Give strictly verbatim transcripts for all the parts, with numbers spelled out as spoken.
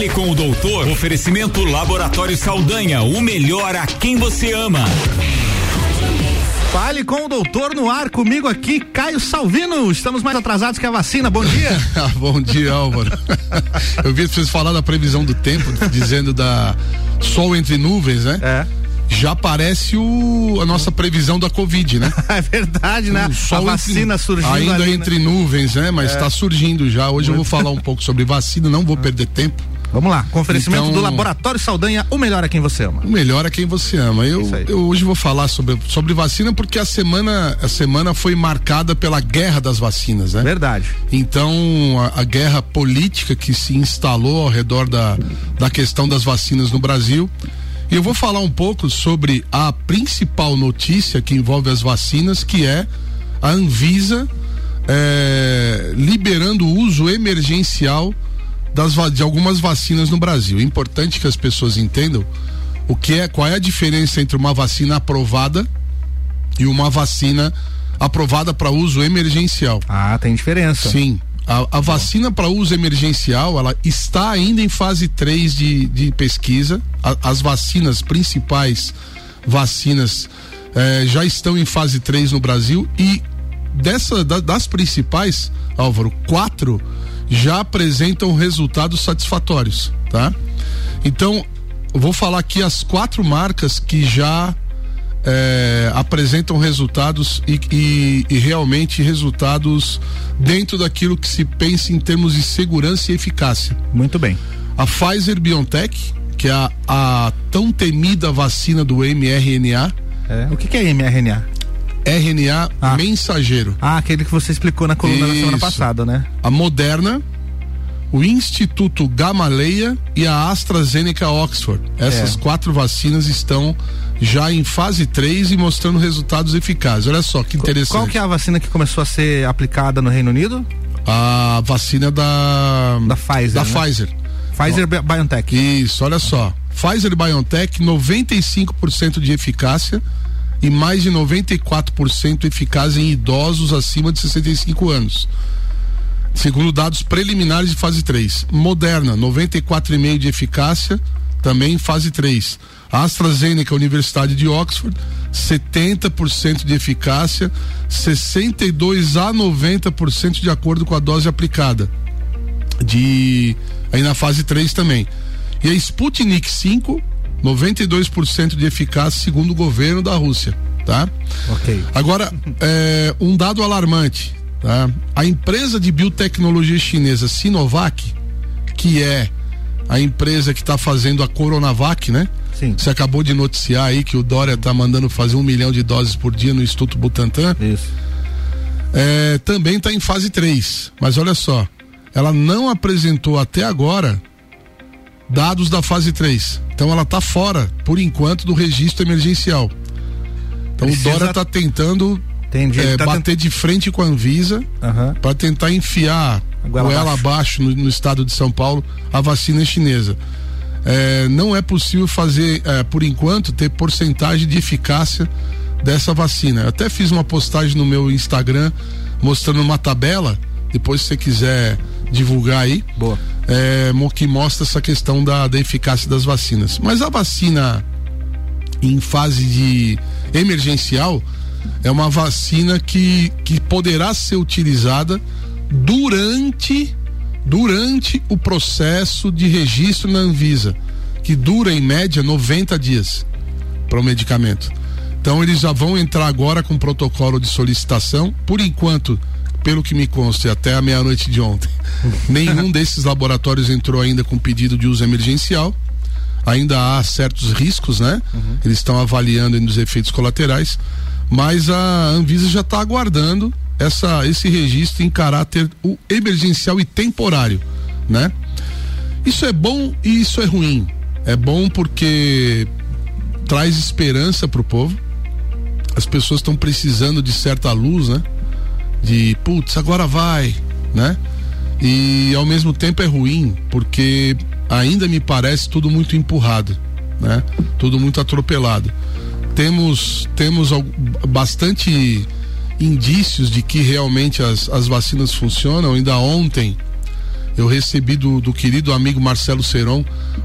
Fale com o doutor. Oferecimento Laboratório Saldanha, o melhor a quem você ama. Fale com o doutor no ar, comigo aqui, Caio Salvino. Estamos mais atrasados que a vacina. Bom dia. Bom dia, Álvaro. Eu vi vocês falar da previsão do tempo, dizendo da sol entre nuvens, né? É. Já parece o, a nossa previsão da Covid, né? É verdade, né? A vacina entre, surgindo ainda ali, entre né? nuvens, né? Mas está é. surgindo já. Hoje eu vou falar um pouco sobre vacina, não vou perder tempo. Vamos lá, com oferecimento então, do Laboratório Saldanha, o melhor a quem você ama. O melhor a quem você ama. Eu, eu hoje vou falar sobre, sobre vacina porque a semana, a semana foi marcada pela guerra das vacinas, né? Verdade. Então, a, a guerra política que se instalou ao redor da, da questão das vacinas no Brasil. E eu vou falar um pouco sobre a principal notícia que envolve as vacinas, que é a Anvisa é, liberando o uso emergencial das, de algumas vacinas no Brasil. É importante que as pessoas entendam o que é, qual é a diferença entre uma vacina aprovada e uma vacina aprovada para uso emergencial. Ah, tem diferença. Sim. A, a vacina para uso emergencial, ela está ainda em fase três de, de pesquisa. A, as vacinas principais, vacinas eh, já estão em fase três no Brasil e dessa, da, das principais, Álvaro, quatro já apresentam resultados satisfatórios, tá? Então, eu vou falar aqui as quatro marcas que já É, apresentam resultados e, e, e realmente resultados dentro daquilo que se pensa em termos de segurança e eficácia. Muito bem. A Pfizer-BioNTech, que é a, a tão temida vacina do mRNA. É. O que, que é mRNA? R N A ah. mensageiro. Ah, aquele que você explicou na coluna Isso. na semana passada, né? A Moderna, o Instituto Gamaleia e a AstraZeneca Oxford. Essas é. quatro vacinas estão já em fase três e mostrando resultados eficazes. Olha só que interessante. Qual que é a vacina que começou a ser aplicada no Reino Unido? A vacina da da Pfizer. Da né? Pfizer. Pfizer-BioNTech. Isso, olha só. Pfizer-BioNTech, noventa e cinco por cento de eficácia e mais de noventa e quatro por cento eficácia em idosos acima de sessenta e cinco anos. Segundo dados preliminares de fase três. Moderna, noventa e quatro vírgula cinco por cento de eficácia, também em fase três. AstraZeneca, Universidade de Oxford, setenta por cento de eficácia, sessenta e dois a noventa por cento de acordo com a dose aplicada. De aí na fase três também. E a Sputnik cinco, noventa e dois por cento de eficácia, segundo o governo da Rússia, tá? OK. Agora, é, um dado alarmante, tá? A empresa de biotecnologia chinesa Sinovac, que é a empresa que está fazendo a Coronavac, né? Sim. Você acabou de noticiar aí que o Dória está mandando fazer um milhão de doses por dia no Instituto Butantan. Isso. É, também está em fase três. Mas olha só, ela não apresentou até agora dados da fase três. Então ela está fora, por enquanto, do registro emergencial. Então Precisa... o Dória está tentando é, tá bater tent... de frente com a Anvisa uhum. para tentar enfiar com ela abaixo no, no estado de São Paulo a vacina chinesa. É, não é possível fazer é, por enquanto ter porcentagem de eficácia dessa vacina. Eu até fiz uma postagem no meu Instagram mostrando uma tabela, depois se você quiser divulgar aí. Boa. É, que mostra essa questão da, da eficácia das vacinas. Mas a vacina em fase de emergencial é uma vacina que, que poderá ser utilizada durante durante o processo de registro na Anvisa, que dura em média noventa dias para o medicamento. Então eles já vão entrar agora com protocolo de solicitação. Por enquanto, pelo que me consta, até a meia-noite de ontem, nenhum desses laboratórios entrou ainda com pedido de uso emergencial. Ainda há certos riscos, né? Uhum. Eles estão avaliando os efeitos colaterais, mas a Anvisa já está aguardando Essa, esse registro em caráter o emergencial e temporário, né? Isso é bom e isso é ruim. É bom porque traz esperança pro povo. As pessoas estão precisando de certa luz, né? De, putz, agora vai, né? E ao mesmo tempo é ruim porque ainda me parece tudo muito empurrado, né? Tudo muito atropelado. Temos, temos bastante indícios de que realmente as, as vacinas funcionam. Ainda ontem eu recebi do, do querido amigo Marcelo Seron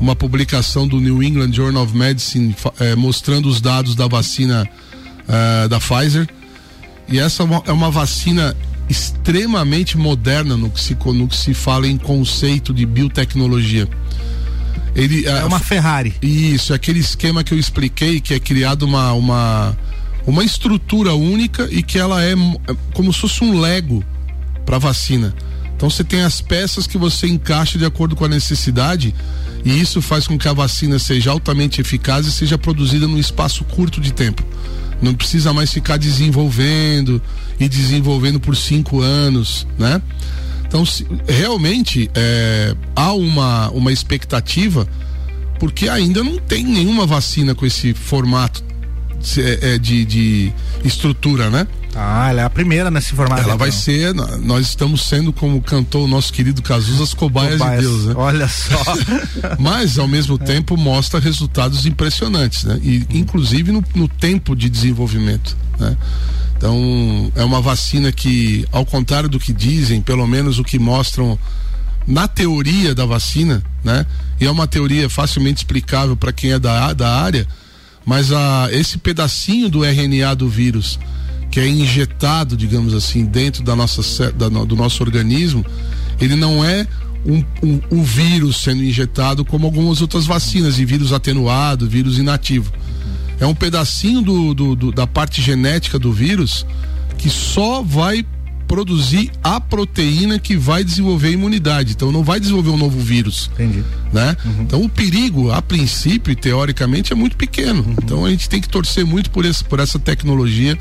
uma publicação do New England Journal of Medicine eh, mostrando os dados da vacina eh, da Pfizer, e essa é uma vacina extremamente moderna no que se, no que se fala em conceito de biotecnologia. Ele, é uma Ferrari. Isso, é aquele esquema que eu expliquei, que é criado uma, uma, uma estrutura única e que ela é como se fosse um Lego para vacina. Então você tem as peças que você encaixa de acordo com a necessidade, e isso faz com que a vacina seja altamente eficaz e seja produzida num espaço curto de tempo. Não precisa mais ficar desenvolvendo e desenvolvendo por cinco anos, né? Então, se, realmente é, há uma, uma expectativa, porque ainda não tem nenhuma vacina com esse formato de, de, de estrutura, né? Ah, ela é a primeira nesse formato. Ela então. vai ser, nós estamos sendo, como cantou o nosso querido Cazuz, as cobaias Cobaias. de Deus, né? Olha só. Mas, ao mesmo é. tempo, mostra resultados impressionantes, né? E, inclusive, no, no tempo de desenvolvimento, né? Então, é uma vacina que, ao contrário do que dizem, pelo menos o que mostram na teoria da vacina, né? E é uma teoria facilmente explicável para quem é da, da área, mas a, esse pedacinho do R N A do vírus, que é injetado, digamos assim, dentro da nossa, da, do nosso organismo, ele não é um, um, um vírus sendo injetado como algumas outras vacinas, de vírus atenuado, vírus inativo. É um pedacinho do, do, do, da parte genética do vírus que só vai produzir a proteína que vai desenvolver a imunidade. Então não vai desenvolver um novo vírus. Entendi. Né? Uhum. Então o perigo, a princípio, teoricamente, é muito pequeno. Uhum. Então a gente tem que torcer muito por, esse, por essa tecnologia,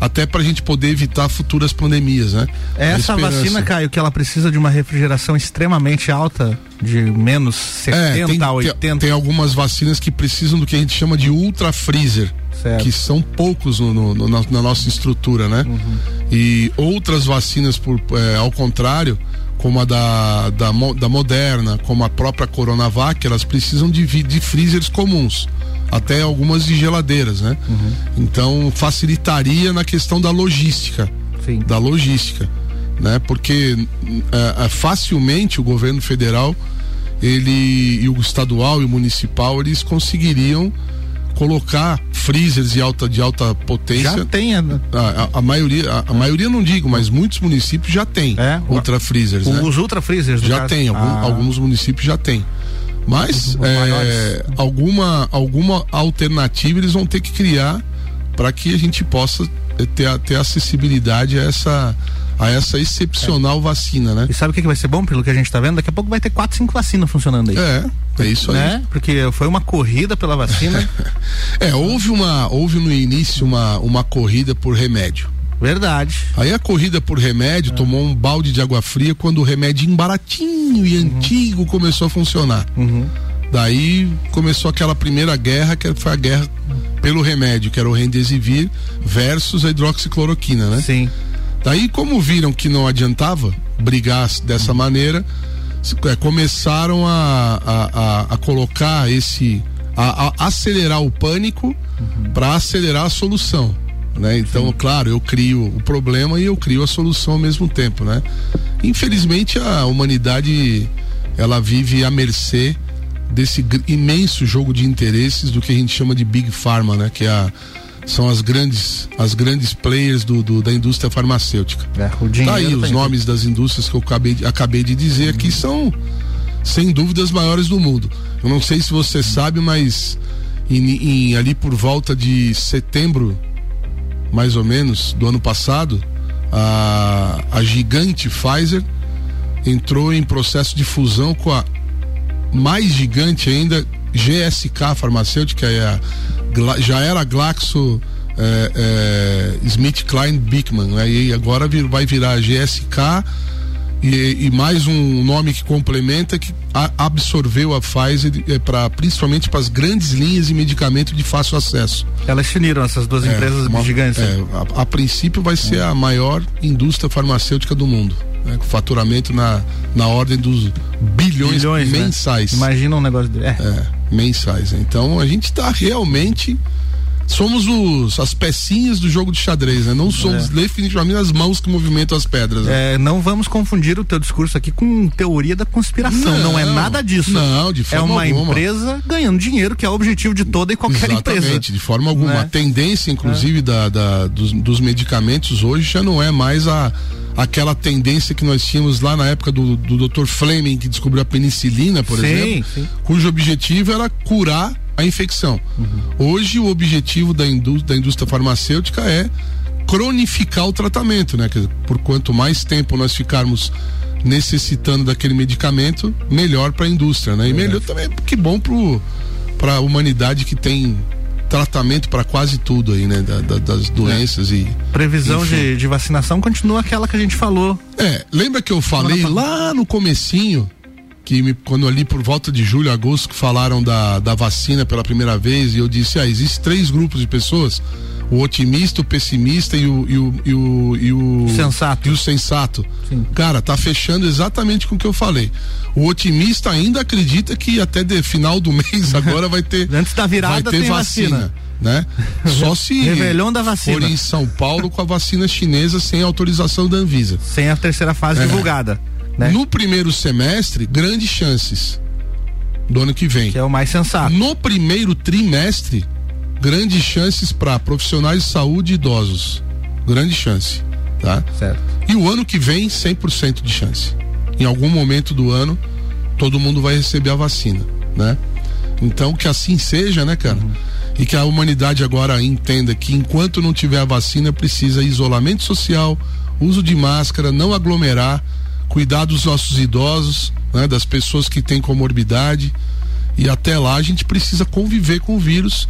até pra gente poder evitar futuras pandemias, né? Essa vacina, Caio, que ela precisa de uma refrigeração extremamente alta, de menos setenta, é, tem, a oitenta. Tem algumas vacinas que precisam do que a gente chama de ultra freezer, certo, que são poucos no, no, no, na, na nossa estrutura, né? Uhum. E outras vacinas, por, é, ao contrário, como a da, da, da Moderna, como a própria Coronavac, elas precisam de, de freezers comuns, até algumas de geladeiras, né? Uhum. Então facilitaria na questão da logística. Sim. Da logística, né? Porque uh, uh, facilmente o governo federal, ele, e o estadual e o municipal, eles conseguiriam colocar freezers de alta, de alta potência. Já tem, né? a, a, a maioria, a, a maioria não digo, mas muitos municípios já tem é, ultra freezers, né? Os ultra freezers já tem, algum, ah. alguns municípios já tem. Mas é, alguma, alguma alternativa eles vão ter que criar para que a gente possa ter, ter acessibilidade a essa, a essa excepcional é. vacina, né? E sabe o que, que vai ser bom pelo que a gente tá vendo? Daqui a pouco vai ter quatro, cinco vacinas funcionando aí. É, é isso aí. Né? Porque foi uma corrida pela vacina. é, houve, uma, houve no início uma, uma corrida por remédio. Verdade. Aí a corrida por remédio é. tomou um balde de água fria quando o remédio baratinho e uhum. antigo começou a funcionar. Uhum. Daí começou aquela primeira guerra, que foi a guerra pelo remédio, que era o Remdesivir versus a hidroxicloroquina, né? Sim. Daí, como viram que não adiantava brigar dessa uhum. maneira, começaram a, a, a, a colocar esse... A, a acelerar o pânico uhum. para acelerar a solução. Né? Então, sim, claro, eu crio o problema e eu crio a solução ao mesmo tempo, né? Infelizmente, a humanidade, ela vive à mercê desse imenso jogo de interesses do que a gente chama de Big Pharma, né? Que é a, são as grandes, as grandes players do, do, da indústria farmacêutica. É, o dinheiro tá aí, os nomes das indústrias que eu acabei, acabei de dizer aqui são, sem dúvida, as maiores do mundo. Eu não sei se você sabe, mas em, em, ali por volta de setembro, mais ou menos, do ano passado, a, a gigante Pfizer entrou em processo de fusão com a mais gigante ainda, G S K farmacêutica, é a, já era a Glaxo é, é, Smith Klein Bickman, né? E agora vir, vai virar a G S K e, e mais um nome que complementa, que a, absorveu a Pfizer é, pra, principalmente para as grandes linhas de medicamento de fácil acesso. Elas se uniram, essas duas é, empresas uma, gigantes. É, a, a princípio vai ser é. a maior indústria farmacêutica do mundo, né? Com faturamento na, na ordem dos bilhões, bilhões mensais. Né? Imagina um negócio dele. É. É, mensais. Então a gente está realmente somos os, as pecinhas do jogo de xadrez, né? Não somos é. definitivamente as mãos que movimentam as pedras. Né? É, não vamos confundir o teu discurso aqui com teoria da conspiração, não, não é nada disso. Não, de forma alguma. É uma alguma. empresa ganhando dinheiro, que é o objetivo de toda e qualquer Exatamente, empresa. Exatamente, de forma alguma. Né? A tendência, inclusive, é. da, da, dos, dos medicamentos hoje já não é mais a aquela tendência que nós tínhamos lá na época do, do doutor Fleming, que descobriu a penicilina, por sim, exemplo, sim. cujo objetivo era curar a infecção. Uhum. Hoje o objetivo da, indú- da indústria farmacêutica é cronificar o tratamento, né? Quer dizer, por quanto mais tempo nós ficarmos necessitando daquele medicamento, melhor para a indústria, né? E é. melhor também, que bom para a humanidade, que tem tratamento para quase tudo aí, né? Da, da, das doenças é. e... Previsão de, de vacinação continua aquela que a gente falou. É, lembra que eu falei lá no comecinho, que me, quando ali por volta de julho, agosto, que falaram da, da vacina pela primeira vez, e eu disse, ah, existem três grupos de pessoas, o otimista, o pessimista e o... E o, e o, e o sensato. E o sensato. Sim. Cara, tá fechando exatamente com o que eu falei. O otimista ainda acredita que até de final do mês agora vai ter... Antes da virada vai ter vacina. vacina, né? Só se Revelão da vacina. for em São Paulo com a vacina chinesa sem autorização da Anvisa. Sem a terceira fase é. divulgada. Né? No primeiro semestre, grandes chances do ano que vem. Que é o mais sensato. No primeiro trimestre, grandes chances para profissionais de saúde e idosos. Grande chance, tá? Certo. E o ano que vem, cem por cento de chance. Em algum momento do ano, todo mundo vai receber a vacina, né? Então, que assim seja, né, cara? Uhum. E que a humanidade agora entenda que enquanto não tiver a vacina, precisa isolamento social, uso de máscara, não aglomerar, cuidar dos nossos idosos, né? Das pessoas que têm comorbidade. E até lá a gente precisa conviver com o vírus,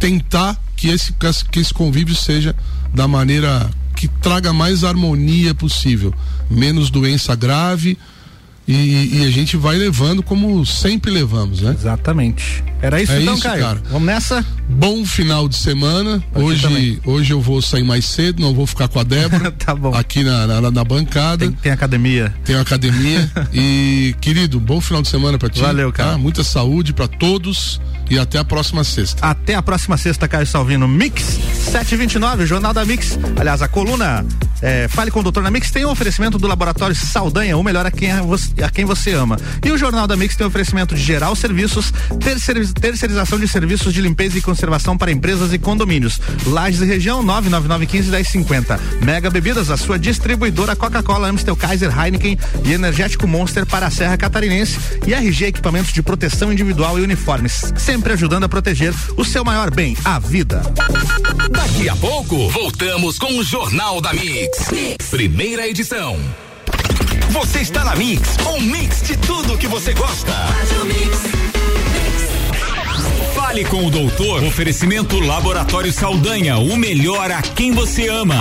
tentar que esse, que esse convívio seja da maneira que traga mais harmonia possível, menos doença grave, e, e a gente vai levando como sempre levamos, né? Exatamente. Era isso é então, isso, Caio? Cara. Vamos nessa? Bom final de semana. Hoje, hoje eu vou sair mais cedo, não vou ficar com a Débora. Tá bom. Aqui na, na, na bancada. Tem, tem academia. Tem academia. E, querido, bom final de semana pra ti. Valeu, cara. Tá? Muita saúde pra todos. E até a próxima sexta. Até a próxima sexta, Caio Salvino. Mix sete e vinte e nove, Jornal da Mix. Aliás, a coluna é, Fale com o Doutor na Mix tem um oferecimento do Laboratório Saldanha, ou melhor, a quem, a quem você ama. E o Jornal da Mix tem um oferecimento de Geral Serviços, terceiriz, terceirização de serviços de limpeza e conservação para empresas e condomínios. Lages e região, nove nove nove um cinco um zero um zero cinco zero. Mega Bebidas, a sua distribuidora Coca-Cola, Amstel, Kaiser, Heineken e Energético Monster para a Serra Catarinense. E R G Equipamentos de Proteção Individual e Uniformes. Sempre ajudando a proteger o seu maior bem, a vida. Daqui a pouco, voltamos com o Jornal da Mix. Mix. Primeira edição. Você está na Mix, um mix de tudo que você gosta. Fale com o doutor. Oferecimento Laboratório Saldanha, o melhor a quem você ama.